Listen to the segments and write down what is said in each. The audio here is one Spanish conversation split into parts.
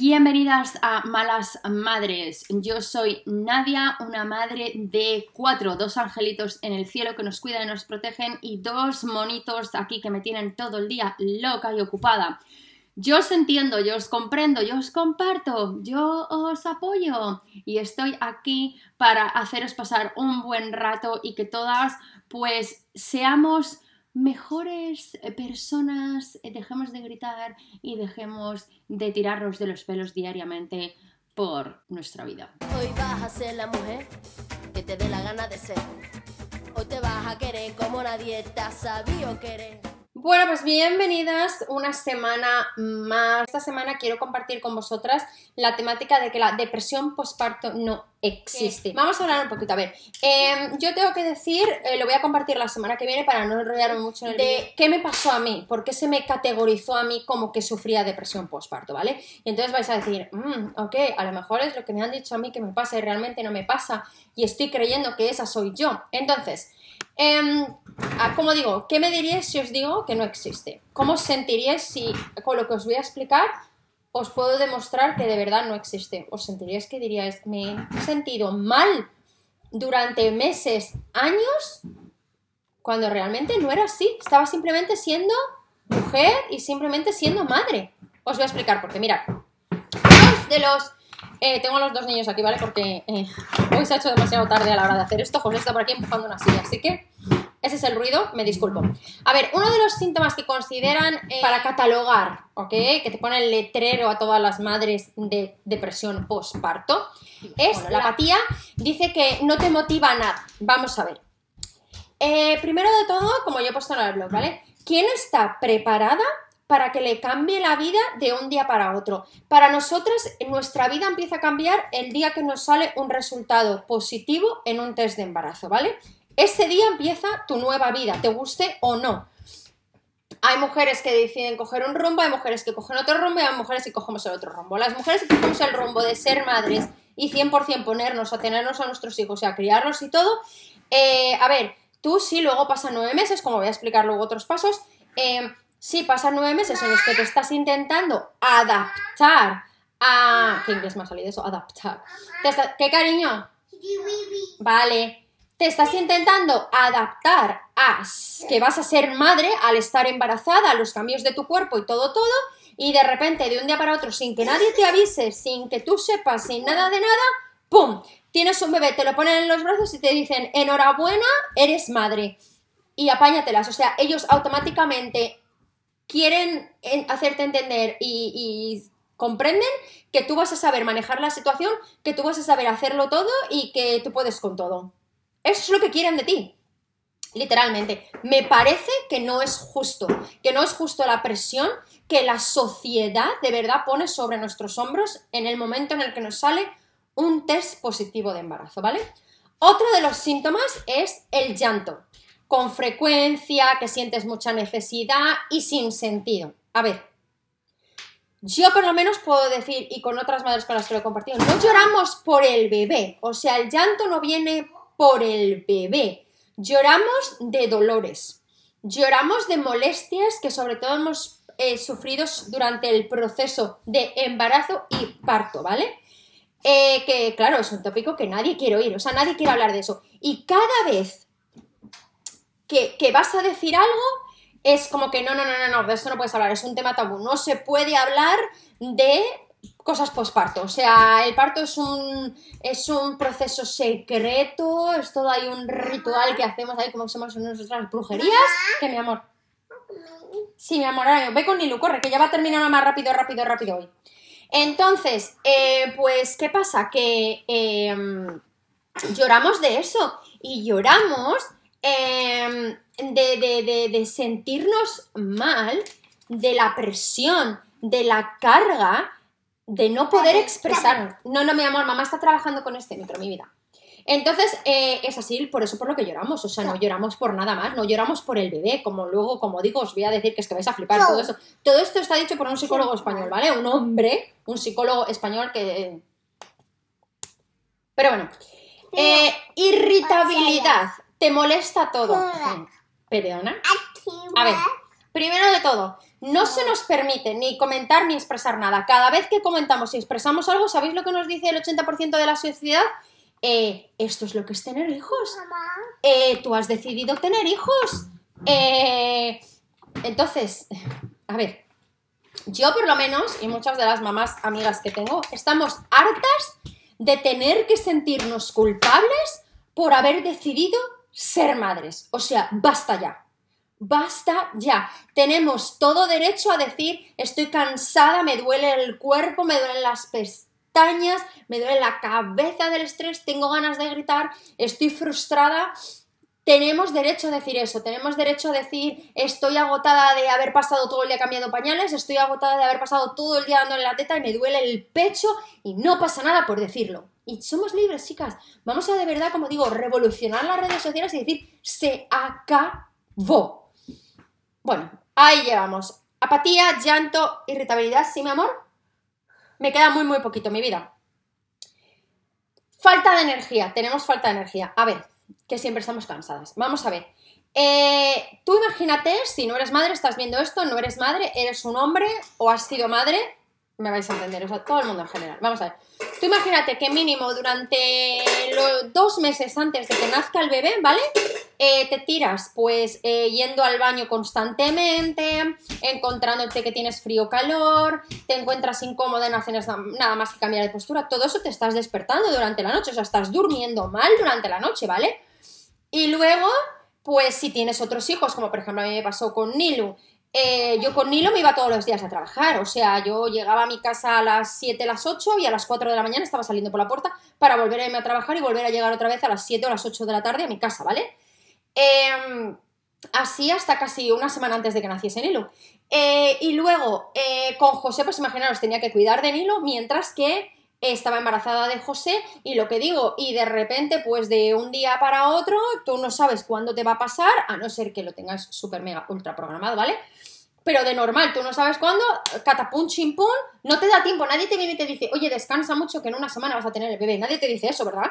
Bienvenidas a Malas Madres. Yo soy Nadia, una madre de 4, 2 angelitos en el cielo que nos cuidan y nos protegen y 2 monitos aquí que me tienen todo el día loca y ocupada. Yo os entiendo, yo os comprendo, yo os comparto, yo os apoyo y estoy aquí para haceros pasar un buen rato y que todas pues seamos mejores personas, dejemos de gritar y dejemos de tirarnos de los pelos diariamente por nuestra vida. Hoy vas a ser la mujer que te dé la gana de ser. Hoy te vas a querer como nadie te ha sabido querer. Bueno, pues bienvenidas una semana más. Esta semana quiero compartir con vosotras la temática de que la depresión posparto no existe. ¿Qué? Vamos a hablar un poquito, a ver. Yo tengo que decir, lo voy a compartir la semana que viene para no enrollarme mucho en el video. ¿Qué me pasó a mí? ¿Por qué se me categorizó a mí como que sufría depresión posparto, ¿vale? Y entonces vais a decir, ok, a lo mejor es lo que me han dicho a mí que me pasa y realmente no me pasa y estoy creyendo que esa soy yo. Entonces, como digo, ¿qué me diríais si os digo que no existe? ¿Cómo os sentiríais si con lo que os voy a explicar os puedo demostrar que de verdad no existe? ¿Os sentiríais que diríais, me he sentido mal durante meses, años, cuando realmente no era así? Estaba simplemente siendo mujer y simplemente siendo madre. Os voy a explicar porque, mirad, tengo a los 2 niños aquí, ¿vale? Porque hoy se ha hecho demasiado tarde a la hora de hacer esto. José está por aquí empujando una silla, así que ese es el ruido, me disculpo. A ver, uno de los síntomas que consideran para catalogar, ¿ok? Que te pone el letrero a todas las madres de depresión postparto es la apatía. Dice que no te motiva a nada. Vamos a ver. Primero de todo, como yo he puesto en el blog, ¿vale? ¿Quién está preparada para que le cambie la vida de un día para otro? Para nosotras, nuestra vida empieza a cambiar el día que nos sale un resultado positivo en un test de embarazo, ¿vale? Ese día empieza tu nueva vida, te guste o no. Hay mujeres que deciden coger un rumbo, hay mujeres que cogen otro rumbo y hay mujeres que cogemos el otro rumbo. Las mujeres que cogemos el rumbo de ser madres y 100% ponernos a tenernos a nuestros hijos y a criarlos y todo, a ver, tú sí, luego pasan 9 meses, como voy a explicar luego otros pasos, sí, pasan 9 meses en los que te estás intentando adaptar a... ¿Qué inglés me ha salido eso? Adaptar. ¿Qué, cariño? Vale. Te estás intentando adaptar a que vas a ser madre, al estar embarazada, a los cambios de tu cuerpo y todo, y de repente, de un día para otro, sin que nadie te avise, sin que tú sepas, sin nada de nada, ¡pum! Tienes un bebé, te lo ponen en los brazos y te dicen, enhorabuena, eres madre. Y apáñatelas. O sea, ellos automáticamente quieren hacerte entender y comprenden que tú vas a saber manejar la situación, que tú vas a saber hacerlo todo y que tú puedes con todo. Eso es lo que quieren de ti, literalmente. Me parece que no es justo la presión que la sociedad de verdad pone sobre nuestros hombros en el momento en el que nos sale un test positivo de embarazo, ¿vale? Otro de los síntomas es el llanto. Con frecuencia, que sientes mucha necesidad y sin sentido. A ver, yo por lo menos puedo decir, y con otras madres con las que lo he compartido, no lloramos por el bebé, o sea, el llanto no viene por el bebé, lloramos de dolores, lloramos de molestias que sobre todo hemos sufrido durante el proceso de embarazo y parto, ¿vale? Que claro, es un tópico que nadie quiere oír, o sea, nadie quiere hablar de eso, y cada vez que vas a decir algo, es como que no, de esto no puedes hablar, es un tema tabú, no se puede hablar de cosas posparto, o sea, el parto es un proceso secreto, es todo ahí un ritual que hacemos ahí como que somos nuestras brujerías, que mi amor, sí, mi amor, ahora, ve con Nilo, corre, que ya va a terminar más rápido hoy. Entonces, pues, ¿qué pasa? Que lloramos de eso, y lloramos de sentirnos mal, de la presión, de la carga, de no poder expresar. No, mi amor, mamá está trabajando con este micro, mi vida. Entonces, es así, por eso por lo que lloramos, o sea, no lloramos por nada más, no lloramos por el bebé, como luego, como digo, os voy a decir que es que vais a flipar, todo eso. Todo esto está dicho por un psicólogo español, ¿vale? Un hombre, un psicólogo español que... Pero bueno, irritabilidad. Te molesta todo. ¿Perdona? A ver, primero de todo, No se nos permite ni comentar ni expresar nada. Cada vez que comentamos y expresamos algo, ¿sabéis lo que nos dice el 80% de la sociedad? Esto es lo que es tener hijos. Tú has decidido tener hijos. Entonces, a ver, yo por lo menos, y muchas de las mamás amigas que tengo, estamos hartas de tener que sentirnos culpables por haber decidido ser madres. O sea, basta ya. Basta ya, tenemos todo derecho a decir estoy cansada, me duele el cuerpo, me duelen las pestañas, me duele la cabeza del estrés, tengo ganas de gritar, estoy frustrada. Tenemos derecho a decir eso, tenemos derecho a decir estoy agotada de haber pasado todo el día cambiando pañales, estoy agotada de haber pasado todo el día dándole la teta y me duele el pecho, y no pasa nada por decirlo. Y somos libres, chicas. Vamos a, de verdad, como digo, revolucionar las redes sociales y decir se acabó. Bueno, ahí llevamos. Apatía, llanto, irritabilidad. ¿Sí, mi amor? Me queda muy, muy poquito, mi vida. Falta de energía. Tenemos falta de energía. A ver, que siempre estamos cansadas. Vamos a ver. Tú imagínate, si no eres madre, estás viendo esto, no eres madre, eres un hombre o has sido madre. Me vais a entender, o sea, todo el mundo en general. Vamos a ver. Tú imagínate que mínimo durante los 2 meses antes de que nazca el bebé, ¿vale? Te tiras pues yendo al baño constantemente, encontrándote que tienes frío o calor, te encuentras incómoda, no haces nada más que cambiar de postura, todo eso te estás despertando durante la noche, o sea, estás durmiendo mal durante la noche, ¿vale? Y luego, pues si tienes otros hijos, como por ejemplo a mí me pasó con Nilo, yo con Nilo me iba todos los días a trabajar, o sea, yo llegaba a mi casa a las 7, las 8 y a las 4 de la mañana estaba saliendo por la puerta para volver a irme a trabajar y volver a llegar otra vez a las 7 o las 8 de la tarde a mi casa, ¿vale? Así hasta casi una semana antes de que naciese Nilo. Y luego con José, pues imaginaros, tenía que cuidar de Nilo mientras que estaba embarazada de José, y lo que digo, y de repente pues de un día para otro tú no sabes cuándo te va a pasar, a no ser que lo tengas súper mega ultra programado, ¿vale? Pero de normal, tú no sabes cuándo, catapum, chimpum, no te da tiempo, nadie te viene y te dice, oye, descansa mucho que en una semana vas a tener el bebé, nadie te dice eso, ¿verdad?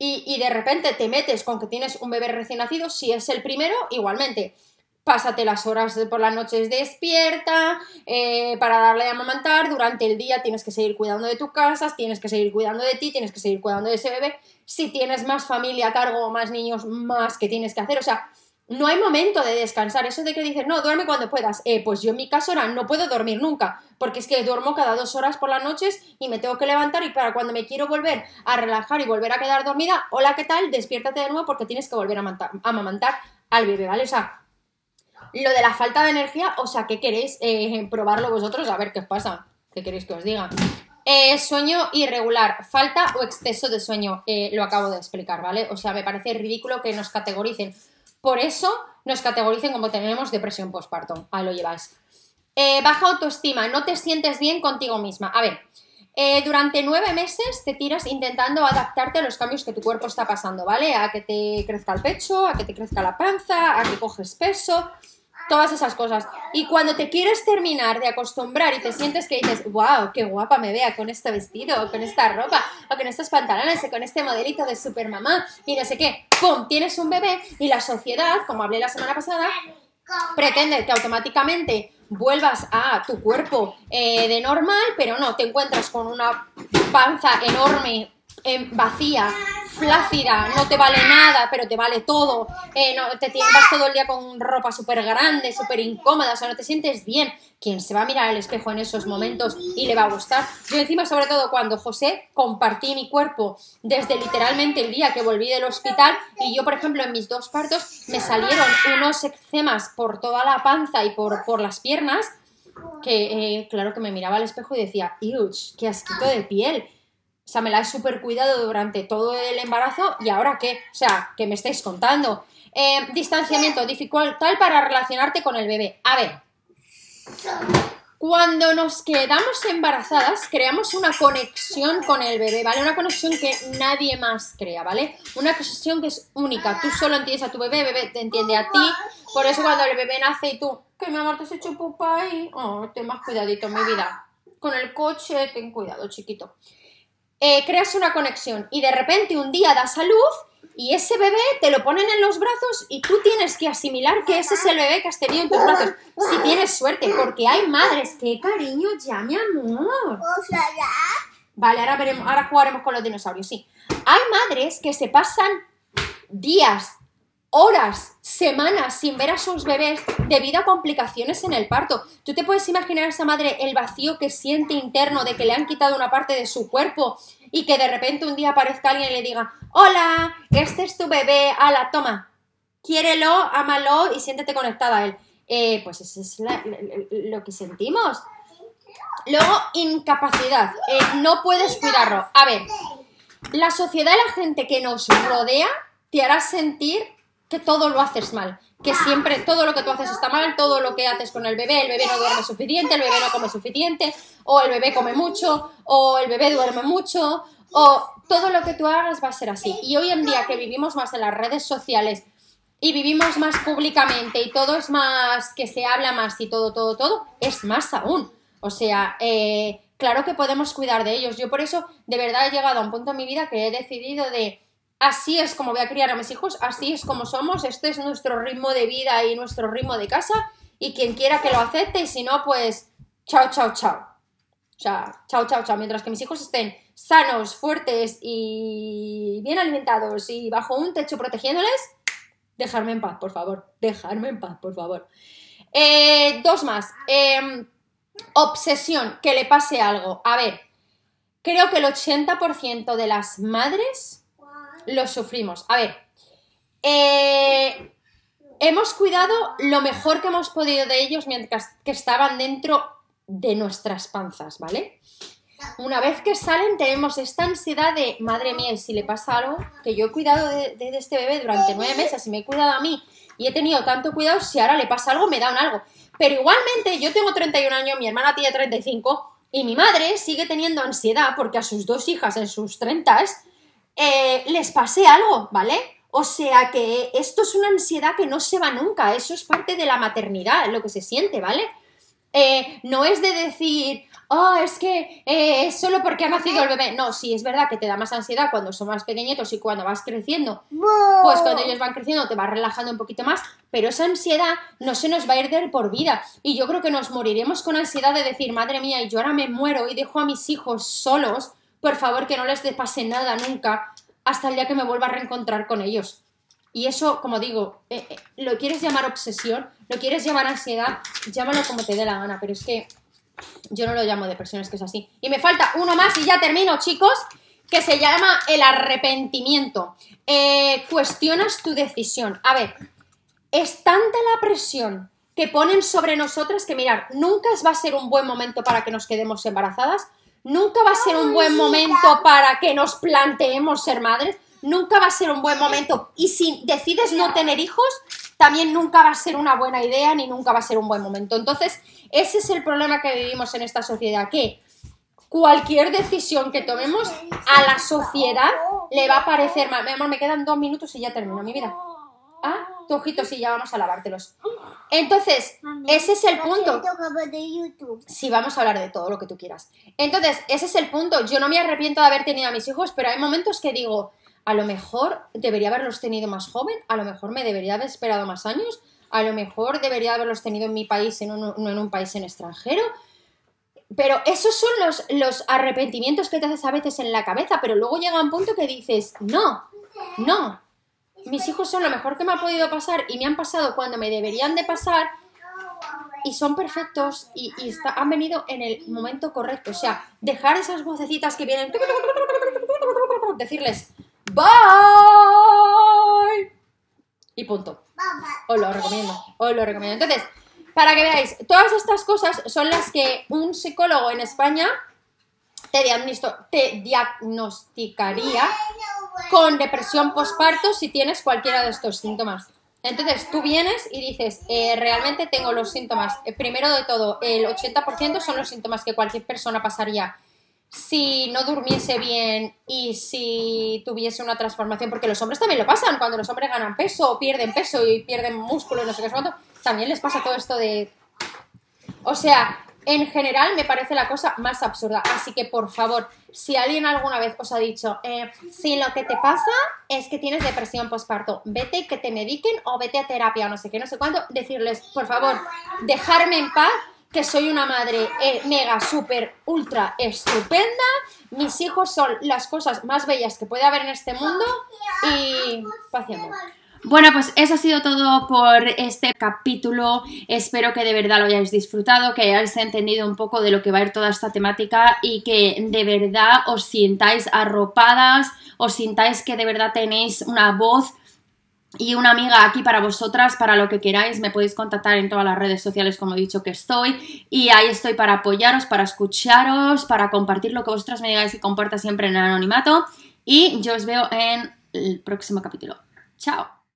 Y de repente te metes con que tienes un bebé recién nacido, si es el primero, igualmente, pásate las horas por las noches despierta, para darle a amamantar, durante el día tienes que seguir cuidando de tu casa, tienes que seguir cuidando de ti, tienes que seguir cuidando de ese bebé, si tienes más familia a cargo o más niños, más que tienes que hacer, o sea, no hay momento de descansar. Eso de que dices, no, duerme cuando puedas, pues yo en mi caso era, no puedo dormir nunca, porque es que duermo cada 2 horas por las noches y me tengo que levantar, y para cuando me quiero volver a relajar y volver a quedar dormida, hola, ¿qué tal? Despiértate de nuevo porque tienes que volver a amamantar al bebé, ¿vale? O sea, lo de la falta de energía, o sea, ¿qué queréis? Probarlo vosotros, a ver qué os pasa, ¿qué queréis que os diga? Sueño irregular, falta o exceso de sueño, lo acabo de explicar, ¿vale? O sea, me parece ridículo que nos categoricen. Por eso nos categoricen como tenemos depresión postparto. Ahí lo lleváis. Baja autoestima, no te sientes bien contigo misma. A ver, durante 9 meses te tiras intentando adaptarte a los cambios que tu cuerpo está pasando, ¿vale? A que te crezca el pecho, a que te crezca la panza, a que coges peso, todas esas cosas. Y cuando te quieres terminar de acostumbrar y te sientes que dices, wow, qué guapa me vea con este vestido, o con esta ropa, o con estos pantalones, o con este modelito de supermamá, y no sé qué, ¡pum!, tienes un bebé, y la sociedad, como hablé la semana pasada, pretende que automáticamente vuelvas a tu cuerpo de normal, pero no, te encuentras con una panza enorme, vacía, flácida, no te vale nada, pero te vale todo, no, vas todo el día con ropa súper grande, súper incómoda, o sea, no te sientes bien. ¿Quién se va a mirar al espejo en esos momentos y le va a gustar? Yo encima, sobre todo cuando José, compartí mi cuerpo desde literalmente el día que volví del hospital, y yo, por ejemplo, en mis 2 partos me salieron unos eczemas por toda la panza y por las piernas, que claro que me miraba al espejo y decía, ¡iuch!, qué asquito de piel. O sea, me la he súper cuidado durante todo el embarazo, ¿y ahora qué? O sea, ¿qué me estáis contando? Distanciamiento, dificultad para relacionarte con el bebé. A ver, cuando nos quedamos embarazadas, creamos una conexión con el bebé, ¿vale? Una conexión que nadie más crea, ¿vale? Una conexión que es única. Tú solo entiendes a tu bebé, el bebé te entiende a ti. Por eso cuando el bebé nace y tú, que mi amor, te has hecho pupa ahí. Oh, ten más cuidadito, mi vida. Con el coche, ten cuidado, chiquito. Creas una conexión y de repente un día das a luz y ese bebé te lo ponen en los brazos y tú tienes que asimilar que ese es el bebé que has tenido en tus brazos. Si tienes suerte, porque hay madres que, cariño, ya, mi amor. Vale, ahora veremos, ahora jugaremos con los dinosaurios, sí. Hay madres que se pasan días, horas, semanas sin ver a sus bebés debido a complicaciones en el parto. ¿Tú te puedes imaginar a esa madre el vacío que siente interno de que le han quitado una parte de su cuerpo y que de repente un día aparezca alguien y le diga: hola, este es tu bebé, ala, toma, quiérelo, ámalo y siéntete conectada a él? Pues eso es lo que sentimos. Luego, incapacidad, no puedes cuidarlo. A ver, la sociedad y la gente que nos rodea te hará sentir que todo lo haces mal, que siempre todo lo que tú haces está mal, todo lo que haces con el bebé no duerme suficiente, el bebé no come suficiente, o el bebé come mucho, o el bebé duerme mucho, o todo lo que tú hagas va a ser así. Y hoy en día que vivimos más en las redes sociales y vivimos más públicamente y todo es más, que se habla más y todo, es más aún. O sea, claro que podemos cuidar de ellos. Yo por eso de verdad he llegado a un punto en mi vida que he decidido de: así es como voy a criar a mis hijos, así es como somos, este es nuestro ritmo de vida y nuestro ritmo de casa, y quien quiera que lo acepte, y si no, pues chao. O sea, chao, mientras que mis hijos estén sanos, fuertes y bien alimentados y bajo un techo protegiéndoles, dejarme en paz, por favor. Dos más. Obsesión, que le pase algo. A ver, creo que el 80% de las madres lo sufrimos. A ver, hemos cuidado lo mejor que hemos podido de ellos mientras que estaban dentro de nuestras panzas, ¿vale? Una vez que salen tenemos esta ansiedad de: madre mía, si le pasa algo, que yo he cuidado de este bebé durante 9 meses y me he cuidado a mí y he tenido tanto cuidado, si ahora le pasa algo me da un algo. Pero igualmente yo tengo 31 años, mi hermana tiene 35 y mi madre sigue teniendo ansiedad porque a sus 2 hijas en sus 30s les pasé algo, ¿vale? O sea que esto es una ansiedad que no se va nunca, eso es parte de la maternidad, lo que se siente, ¿vale? No es de decir: oh, es que es solo porque ha nacido el bebé. No, sí, es verdad que te da más ansiedad cuando son más pequeñitos y cuando vas creciendo. Pues cuando ellos van creciendo te vas relajando un poquito más, pero esa ansiedad no se nos va a ir de por vida. Y yo creo que nos moriremos con ansiedad de decir: madre mía, y yo ahora me muero y dejo a mis hijos solos. Por favor, que no les pase nada nunca hasta el día que me vuelva a reencontrar con ellos. Y eso, como digo, lo quieres llamar obsesión, lo quieres llamar ansiedad, llámalo como te dé la gana, pero es que yo no lo llamo depresión, es que es así. Y me falta uno más y ya termino, chicos, que se llama el arrepentimiento. Cuestionas tu decisión. A ver, es tanta la presión que ponen sobre nosotras que, mirad, nunca va a ser un buen momento para que nos quedemos embarazadas. Nunca va a ser un buen momento para que nos planteemos ser madres. Nunca va a ser un buen momento. Y si decides no tener hijos, también nunca va a ser una buena idea ni nunca va a ser un buen momento. Entonces, ese es el problema que vivimos en esta sociedad, que cualquier decisión que tomemos a la sociedad le va a parecer mal. Mi amor, me quedan 2 minutos y ya termino, mi vida. Ah, tu ojito, sí, ya vamos a lavártelos. Entonces, ese es el punto. Sí, vamos a hablar de todo lo que tú quieras. Entonces, ese es el punto. Yo no me arrepiento de haber tenido a mis hijos, pero hay momentos que digo: a lo mejor debería haberlos tenido más joven, a lo mejor me debería haber esperado más años, a lo mejor debería haberlos tenido en mi país, no en un país en extranjero. Pero esos son los arrepentimientos que te haces a veces en la cabeza, pero luego llega un punto que dices: no. Mis hijos son lo mejor que me ha podido pasar y me han pasado cuando me deberían de pasar y son perfectos y han venido en el momento correcto. O sea, dejar esas vocecitas que vienen, decirles bye y punto. Os lo recomiendo. Entonces, para que veáis, todas estas cosas son las que un psicólogo en España te diagnosticaría con depresión postparto si tienes cualquiera de estos síntomas. Entonces tú vienes y dices: realmente tengo los síntomas. Primero de todo, el 80% son los síntomas que cualquier persona pasaría si no durmiese bien y si tuviese una transformación, porque los hombres también lo pasan. Cuando los hombres ganan peso o pierden peso y pierden músculo, no sé qué, también les pasa todo esto de... O sea, en general me parece la cosa más absurda. Así que, por favor, si alguien alguna vez os ha dicho, si lo que te pasa es que tienes depresión postparto, vete que te mediquen o vete a terapia o no sé qué, no sé cuánto, decirles, por favor, dejarme en paz, que soy una madre mega, súper, ultra estupenda. Mis hijos son las cosas más bellas que puede haber en este mundo y paz y amor. Bueno, pues eso ha sido todo por este capítulo. Espero que de verdad lo hayáis disfrutado, que hayáis entendido un poco de lo que va a ir toda esta temática y que de verdad os sintáis arropadas, os sintáis que de verdad tenéis una voz y una amiga aquí para vosotras, para lo que queráis. Me podéis contactar en todas las redes sociales, como he dicho que estoy, y ahí estoy para apoyaros, para escucharos, para compartir lo que vosotras me digáis y comparta siempre en el anonimato. Y yo os veo en el próximo capítulo. ¡Chao!